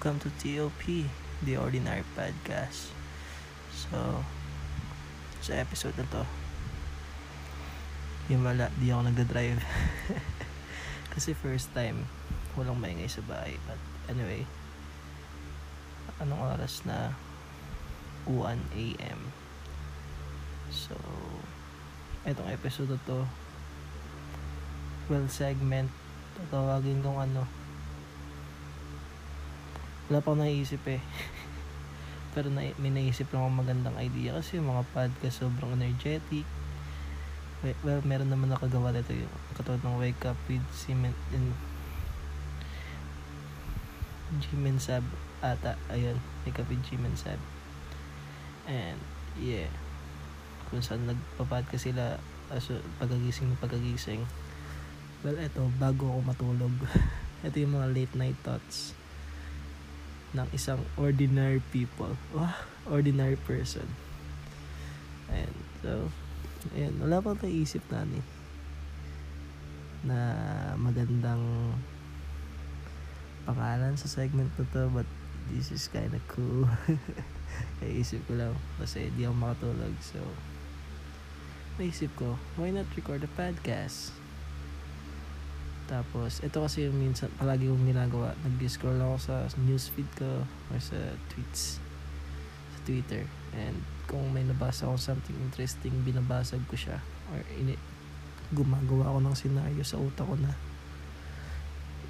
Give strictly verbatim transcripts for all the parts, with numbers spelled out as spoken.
welcome to T O P, The Ordinary Podcast. So, sa episode na to, yung wala, di ako nagda-drive. Kasi first time, walang maingay sa bahay. But anyway, anong oras na? one a.m. So, itong episode na to, well, segment, tatawagin kong ano, wala pa akong naiisip eh. Pero na, may naisip lang akong magandang idea kasi yung mga podcast sobrang energetic. Well, meron naman nakagawa nito yung katulad ng Wake Up with Jimin and Jimin Sab ata. Ayun, Wake Up with Jimin Sab. And yeah, kung saan nagpa-podcast sila aso, pagkagising na pagkagising. Well, eto, bago ako matulog. Ito yung mga late night thoughts ng isang ordinary people. Wow, ordinary person. Ayan, so, ayan, wala pang naisip na ni na magandang pangalan sa segment na to, but this is kinda cool. Kaya isip ko lang, kasi di ako makatulog, so, naisip ko, why not record a podcast? Tapos, ito kasi yung minsan, palagi kong ginagawa. Nag-scroll ako sa newsfeed ko or sa tweets, sa Twitter. And kung may nabasa ako something interesting, binabasag ko siya. Or ini- gumagawa ako ng senaryo sa utak ko na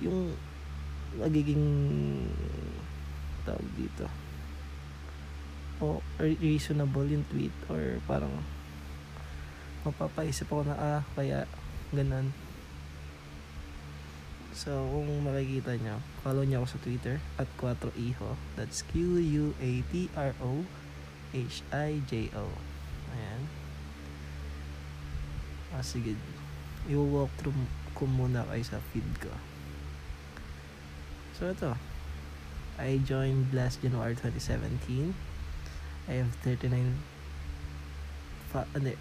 yung nagiging tawag dito. O reasonable yung tweet or parang mapapaisip ako na ah, kaya ganun. So, kung makikita nyo, follow nyo ako sa Twitter at Quatro Hijo. That's Q U A T R O H I J O. Ayan. Ah, sige. I-walk through ko muna kayo sa feed ko. So, ito. I joined Blast January twenty seventeen. I have thirty-nine fa- uh,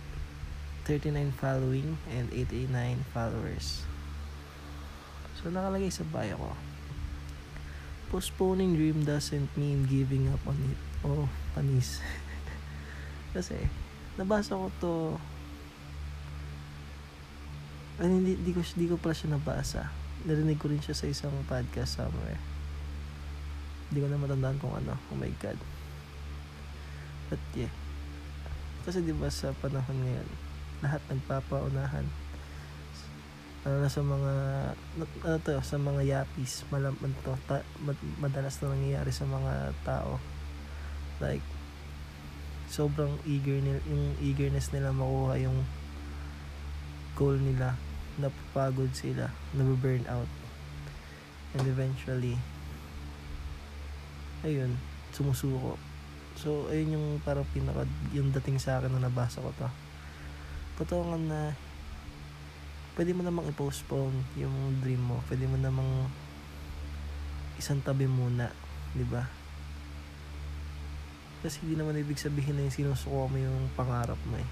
thirty-nine following and eighty-nine followers. So, nakalagay sa bio ko, postponing dream doesn't mean giving up on it. Oh, panis. Kasi, nabasa ko to. Ay, hindi, hindi ko, hindi ko pala siya nabasa. Narinig ko rin siya sa isang podcast somewhere. Hindi ko na matandaan kung ano. Oh my God. But yeah. Kasi diba sa panahon ngayon, lahat nagpapaunahan. Ano na sa mga ano to, sa mga yapis malaman to ta, mad, madalas na nangyayari sa mga tao, like sobrang eager nila, yung eagerness nila makuha yung goal nila, napapagod sila, nababurn out, and eventually ayun, sumusuko. So ayun yung parang pinaka yung dating sa akin nung nabasa ko to. Totoo nga na pwede mo namang i-postpone yung dream mo. Pwede mo namang isang tabi muna, di ba? Kasi hindi naman ibig sabihin na yung sinusuko mo yung pangarap mo eh.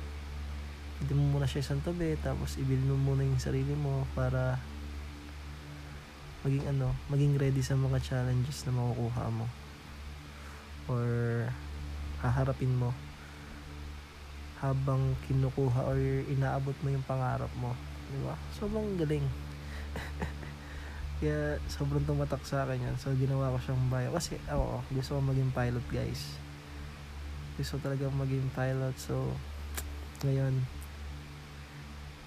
Pwede mo muna siya isang tabi, tapos ibilin mo muna yung sarili mo para maging ano, maging ready sa mga challenges na makukuha mo or haharapin mo habang kinukuha or inaabot mo yung pangarap mo. Diba? Sobrang galing. Kaya sobrang tumatak sa akin yan. So ginawa ko siyang bio. Kasi ako, gusto ko maging pilot, guys. Gusto talaga maging pilot. So ngayon,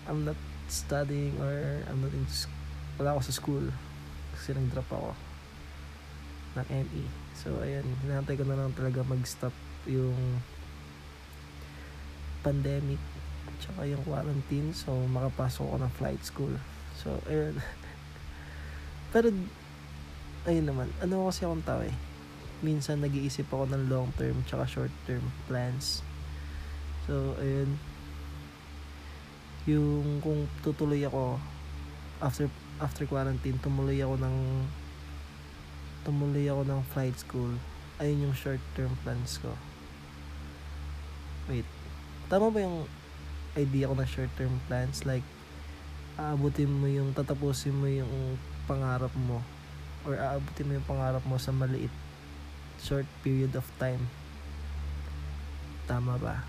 I'm not studying or I'm not into school. Wala ako sa school kasi nag-drop ako ng M E. So ayun, hinahantay ko na lang talaga mag-stop yung pandemic tsaka yung quarantine, so makapasok ako ng flight school. So ayun. Pero ayun naman, ano kasi akong tao eh, minsan nag-iisip ako ng long term tsaka short term plans. So ayun, yung kung tutuloy ako after after quarantine, tumuloy ako ng tumuloy ako ng flight school. Ayun yung short term plans ko. Wait, tama ba yung idea ko na short term plans, like aabutin mo yung, tatapusin mo yung pangarap mo or aabutin mo yung pangarap mo sa maliit short period of time. Tama ba?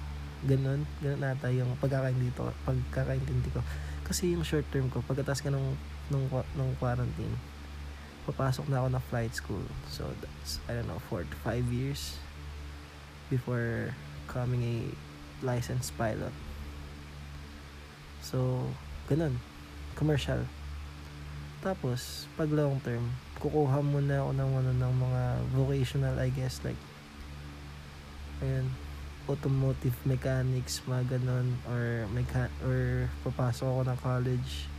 Ganun, ganun nata yung pagkakaintindi ko, pagkakaintindi ko. Kasi yung short term ko, pagkatapos ka nung, nung, nung quarantine, papasok na ako na flight school. So that's, I don't know, four to five years before becoming a licensed pilot. So, ganun. Commercial. Tapos, pag long term, kukuha muna ako ng, ano, ng mga vocational, I guess, like, ayun, automotive mechanics, mga ganun, or, mecha- or papasok ako ng college,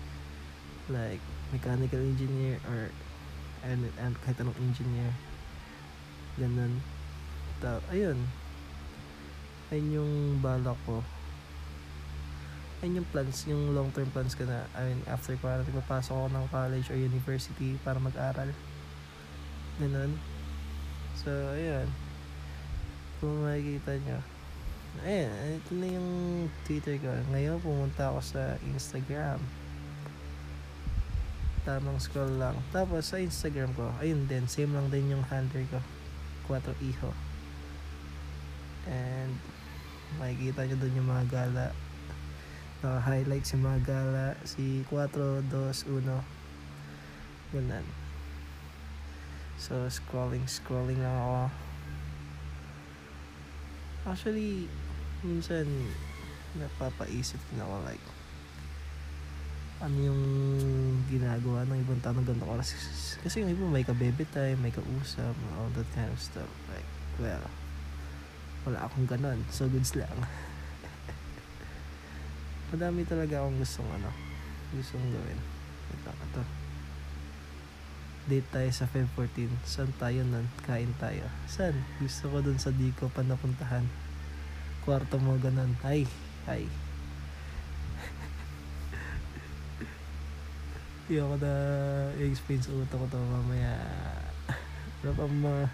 like, mechanical engineer, or, and, and kahit anong engineer, ganun. Ta- ayun, ayun yung balak ko. And yung plans, yung long-term plans ko na, I mean, after quarantine, papasok ako ng college or university para mag-aral. Ganun. So, ayan. Kung makikita nyo. Ayan, ito na yung Twitter ko. Ngayon, pumunta ako sa Instagram. Tamang scroll lang. Tapos, sa Instagram ko, ayun din, same lang din yung handle ko. Quatro Hijo. And, makikita nyo dun yung mga gala. Naka-highlight si mga gala, si four, two, one. Ganun. So, scrolling, scrolling lang ako. Actually, minsan, napapaisip na ako, like, ano yung ginagawa ng ibang tao ng ganito oras. Kasi yung iba may ka-baby time, may ka-usap, all that kind of stuff. Like, well, wala akong ganun. So, goods lang. Madami talaga akong gustong ano, gustong gawin. Ito, ito. Date tayo sa February fourteen. Saan tayo nun? Kain tayo. Saan? Gusto ko dun sa di ko pa napuntahan. Kwarto mo ganun. Ay, ay. Di ako na i-explain sa utak ko to mamaya. Wala pa mga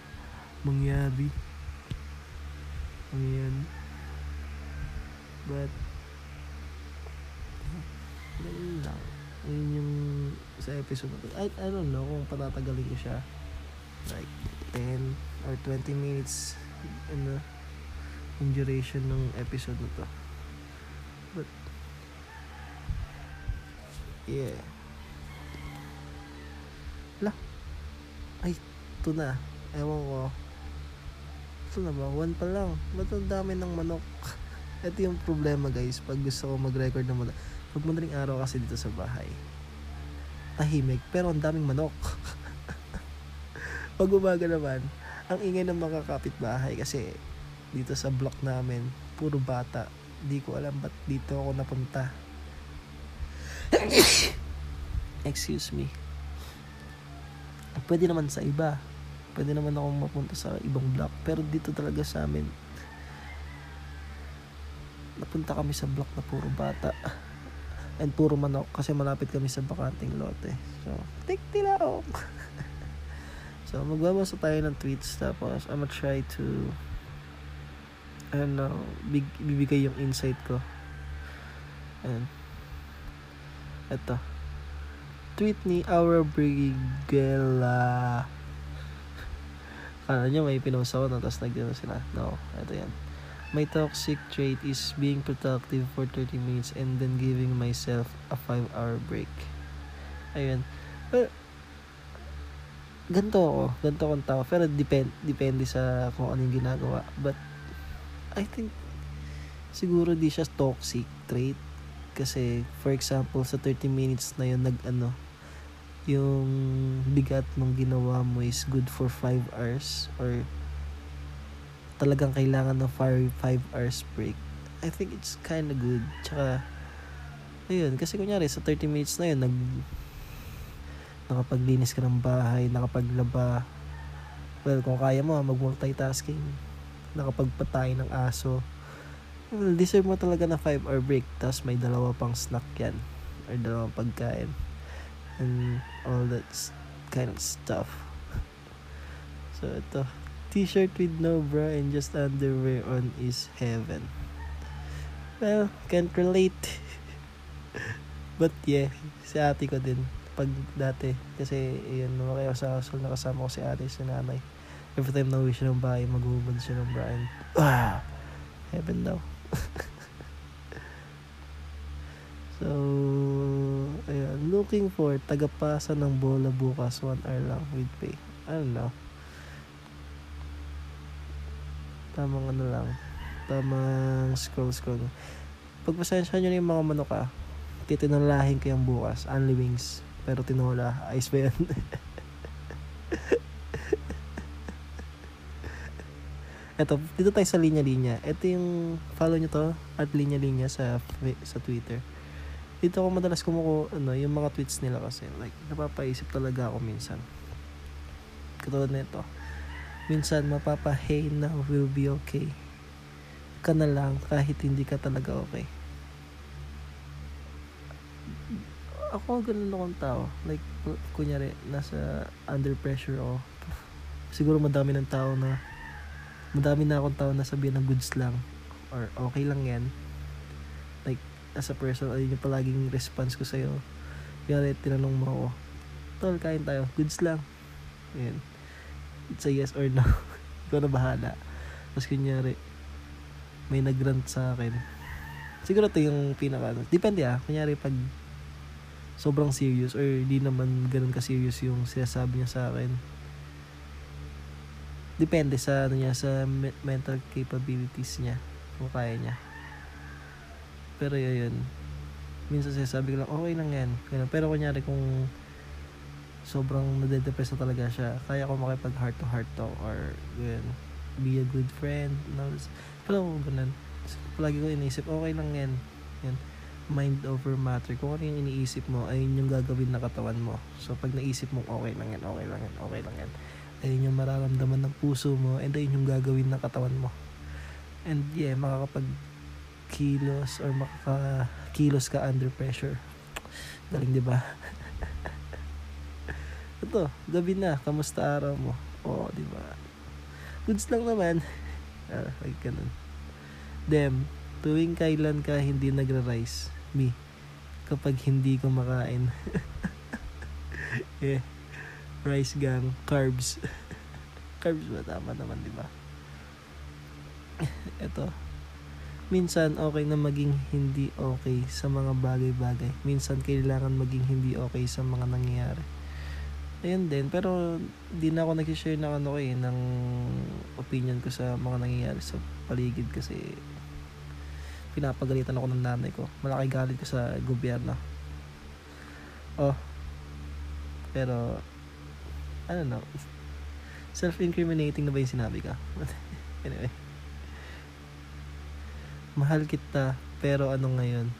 mangyari. Ngayon. But, ganun lang. Yun yung sa episode na to. I, I don't know kung patatagalin ko siya. Like, ten or twenty minutes ano, yung duration ng episode na to. But, yeah. Wala. Ay, ito na. Ewan ko. Ito na ba? One pa lang. Ba't ang dami ng manok? Ito yung problema, guys. Pag gusto ko mag-record ng manok. Pag madaling araw kasi dito sa bahay, tahimik, pero ang daming manok. Pag umaga naman, ang ingay ng mga kapitbahay kasi dito sa block namin, puro bata. Di ko alam ba't dito ako napunta. Excuse me. Pwede naman sa iba. Pwede naman akong mapunta sa ibang block. Pero dito talaga sa amin, napunta kami sa block na puro bata. And puro manok kasi malapit kami sa bakanting lote. So, tiktilaok. So, magbabasa tayo ng tweets tapos I'm gonna try to ano, big- bibigay yung insight ko. And eto. Tweet ni Aura Brigela. Kala nyo may pinost ako na tapos nagdito sila. No, eto yan. My toxic trait is being productive for thirty minutes and then giving myself a five hour break. Ayun. Well, ganito ako. Ganito akong tao. Pero depend, depende sa kung ano yung ginagawa. But, I think, siguro di siya toxic trait. Kasi, for example, sa thirty minutes na yun, nag-ano, yung bigat mong ginawa mo is good for five hours or talagang kailangan ng five hours break. I think it's kinda good. Tsaka, ayun, kasi kunyari, sa thirty minutes na yun, nag, nakapaglinis ka ng bahay, nakapaglaba. Well, kung kaya mo, mag-multitasking. Nakapagpatay ng aso. Well, deserve mo talaga na five hour break. Tapos may dalawa pang snack yan. Or dalawang pagkain. And all that kind of stuff. So, ito. T-shirt with no bra and just underwear on is heaven. Well, can't relate. But yeah, si ate ko din. pag dati. Kasi, yun, lumaki ako sa household na kasama ko si ate, si nanay. Every time na wish siya ng bahay, maghubad siya ng Brian. Ah! Heaven daw. So, ayun. Looking for tagapasa ng bola bukas, one hour lang with pay. I don't know. Tamang ano lang. Tamang scroll-scroll. Pagpasensya nyo na yung mga manok ah. Titinulahin ko yung bukas. Only wings. Pero tinola. Ayos ba yan? Eto, dito tayo sa linya-linya. Eto yung follow nyo to. At linya-linya sa sa Twitter. Dito ako madalas kumuko ano, yung mga tweets nila kasi. Like, napapaisip talaga ako minsan. Katulad na ito. Minsan, mapapahey na will be okay. Ka na lang kahit hindi ka talaga okay. Ako, ganun akong tao. Like, kunyari, nasa under pressure ako. Siguro madami ng tao na, madami na akong tao na sabihin ng goods lang. Or okay lang yan. Like, as a person, ayun yung palaging response ko sa'yo. Kunyari, tinanong mo ako, tol, kain tayo. Goods lang. Ayan. It's a yes or no. Ikaw na bahala. Tapos kunyari, may nag-rant sa akin. Siguro ito yung pinaka, depende ah. Kunyari, pag sobrang serious or di naman ganun ka-serious yung sinasabi niya sa akin. Depende sa ano niya, sa me- mental capabilities niya, kung kaya niya. Pero yun, minsan sinasabi ko lang, okay lang yan. Pero kunyari kung sobrang nade-depress na talaga siya, kaya ko makipag heart to heart talk or yun, be a good friend. Pero ganun, palagi ko iniisip, okay lang yan. Yan. Mind over matter. Kung ano yung iniisip mo, ayun yung gagawin na katawan mo. So, pag naisip mo, okay lang yan, okay lang yan, okay lang yan. Ayun yung mararamdaman ng puso mo, and ayun yung gagawin na katawan mo. And yeah, makakapag-kilos or makakakilos ka under pressure. Galing, di ba? Ito, gabi na, kamusta araw mo? Oo, oh, di ba? Goods lang naman. Ah, like ganun. Dem, tuwing kailan ka hindi nagra-rise? Me, kapag hindi ko makain. Eh, rice gang, carbs. Carbs ba? Tama naman, di ba? Eto. Minsan, okay na maging hindi okay sa mga bagay-bagay. Minsan, kailangan maging hindi okay sa mga nangyayari. Ayun din. Pero, di na ako nag-share ng, ano, eh, ng opinion ko sa mga nangyayari sa paligid kasi pinapagalitan ako ng nanay ko. Malaki galit ko sa gobyerno. Oh. Pero, I don't know. Self-incriminating na ba yung sinabi ka? Anyway. Mahal kita, pero ano ngayon?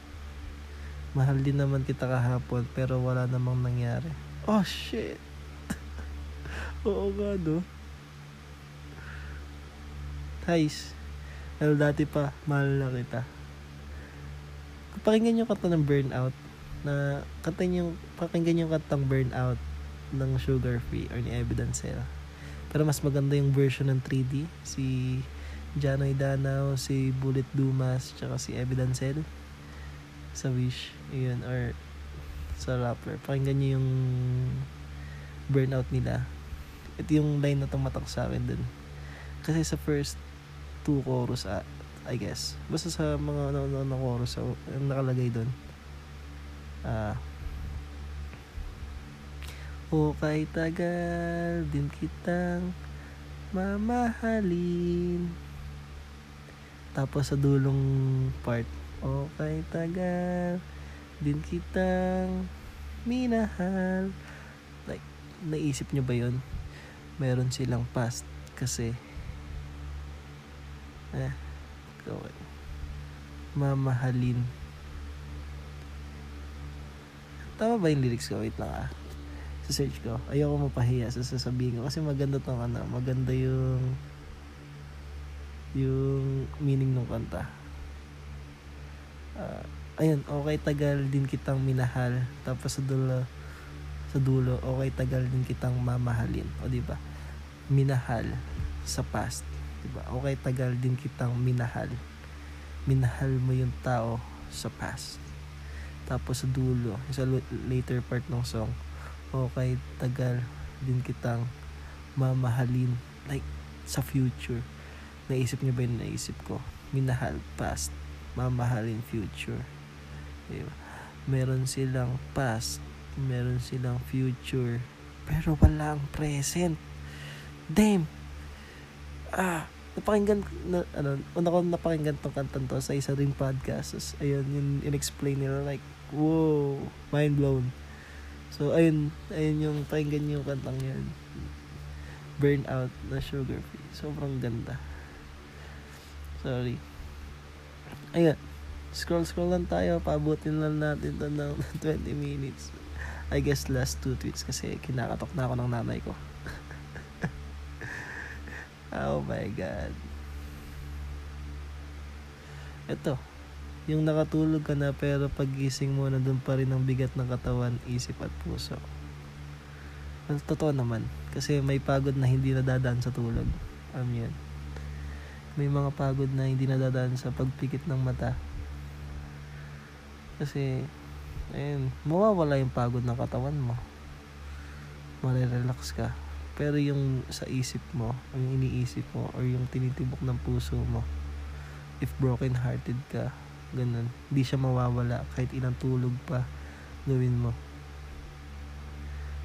Mahal din naman kita kahapon, pero wala namang nangyari. Oh, shit! Oo nga, no? Thais, pero dati pa, mahal na kita. Pakinggan yung kanta ng Burnout na kanta yung pakinggan yung kantang Burnout ng Sugar Free or ni Evidensia. Pero mas maganda yung version ng three D, si Janoy Danau, si Bullet Dumas, tsaka si Evidensia sa Wish, yun, or sa Rappler. Pakinggan nyo yung Burnout nila. Ito yung line na tumatak sa akin dun. Kasi sa first two chorus, I guess. Basta sa mga ano na, na, na chorus ang so, nakalagay doon. Ah. O kahit tagal din kitang mamahalin. Tapos sa dulong part, o kahit tagal din kitang minahal. Like, naisip nyo ba yun? Meron silang past kasi eh, okay. Mamahalin. Tama ba yung lyrics ko? Wait lang ah. Sa search ko. Ayoko mapahiya sa sasabihin ko. Kasi maganda tong ano. Maganda yung yung meaning ng kanta. Uh, ayun. Okay tagal din kitang minahal. Tapos sa dulo sa dulo. Okay tagal din kitang mamahalin. O diba? Minahal sa past. Diba? Okay, tagal din kitang minahal. Minahal mo yung tao sa past. Tapos sa dulo, sa later part ng song, o kahit tagal din kitang mamahalin, like sa future. Naisip niyo ba yung naisip ko? Minahal past, mamahalin future. Diba? Meron silang past, meron silang future, pero wala ang present. Damn! Ah! Napakinggan na, ano, una ko napakinggan tong kantan to sa isa ring podcast. So, ayun, yung in-explain nila, like, wow, mind blown. So, ayun, ayun yung pakinggan yung kantang yan. Burnout na Sugar Free. Sobrang ganda. Sorry. Ayun. Scroll-scroll lang tayo. Paabutin lang natin ito ng twenty minutes. I guess last two tweets kasi kinakatok na ako ng nanay ko. Oh my God. Ito. Yung nakatulog ka na pero pagising mo nandun pa rin ang bigat ng katawan, isip at puso. Ang totoo naman. Kasi may pagod na hindi nadadaan sa tulog. Um, yun. May mga pagod na hindi nadadaan sa pagpikit ng mata. Kasi, ayun, mawawala yung pagod ng katawan mo. Marirelax ka. Pero yung sa isip mo, yung iniisip mo, or yung tinitibok ng puso mo, if broken-hearted ka, ganun, hindi siya mawawala kahit ilang tulog pa gawin mo.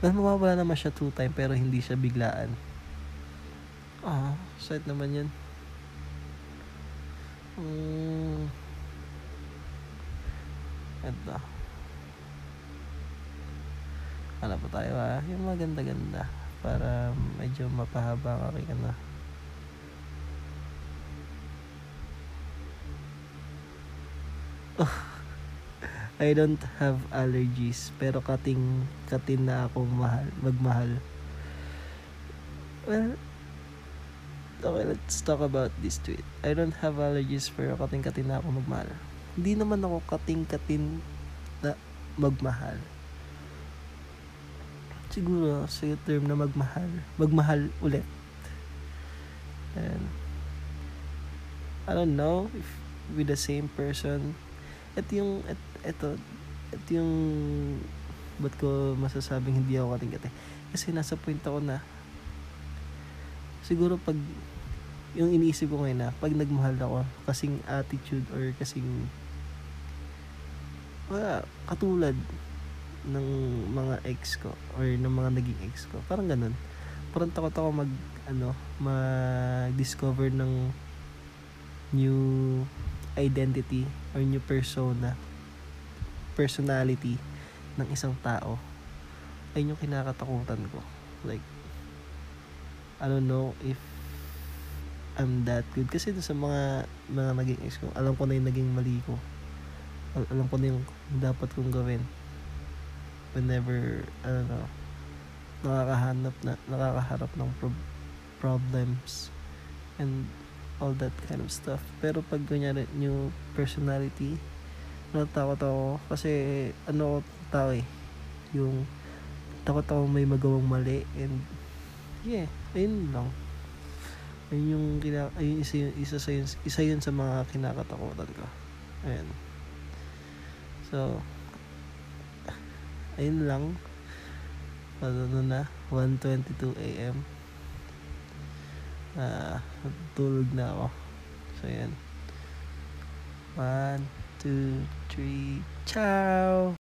Mas mawawala naman siya two time, pero hindi siya biglaan. Ah, sad naman yun. Hmm. Ito. Ano pa tayo ah? Yung maganda-ganda. Para medyo mapahaba ka rin ano. Oh, I don't have allergies pero kating katin na akong mahal, magmahal. Well, okay, let's talk about this tweet. I don't have allergies pero kating katin na akong magmahal. Hindi naman ako kating katin na magmahal. Siguro sa term na magmahal. Magmahal ulit. And, I don't know if with the same person. Ito yung, et, eto, ito yung, ba't ko masasabing hindi ako kating-kating? Kasi nasa point ako na, siguro pag, yung iniisip ko ngayon na, pag nagmahal ako, kasing attitude or kasing, wala, katulad ng mga ex ko or ng mga naging ex ko. Parang ganun. Parang takot ako mag ano, mag-discover ng new identity or new persona personality ng isang tao. Ayun yung kinakatakutan ko. Like, I don't know if I'm that good. Kasi sa mga mga naging ex ko, alam ko na yung naging mali ko. Al- alam ko na yung dapat kong gawin. Whenever, I don't know, nakakahanap na, nakakaharap ng pro- problems and all that kind of stuff. Pero pag kunyari, new personality, natakot ako kasi ano tao eh, yung takot ako may magawang mali and yeah, ayun lang. Ayun yung, kina- ayun isa yun, isa, sa yun, isa yun sa mga kinakatakutan ko. Ayun. So, ayun lang. Ano na, one twenty-two a.m. Ah, tulog na ako. So, yan. one, two, three, ciao!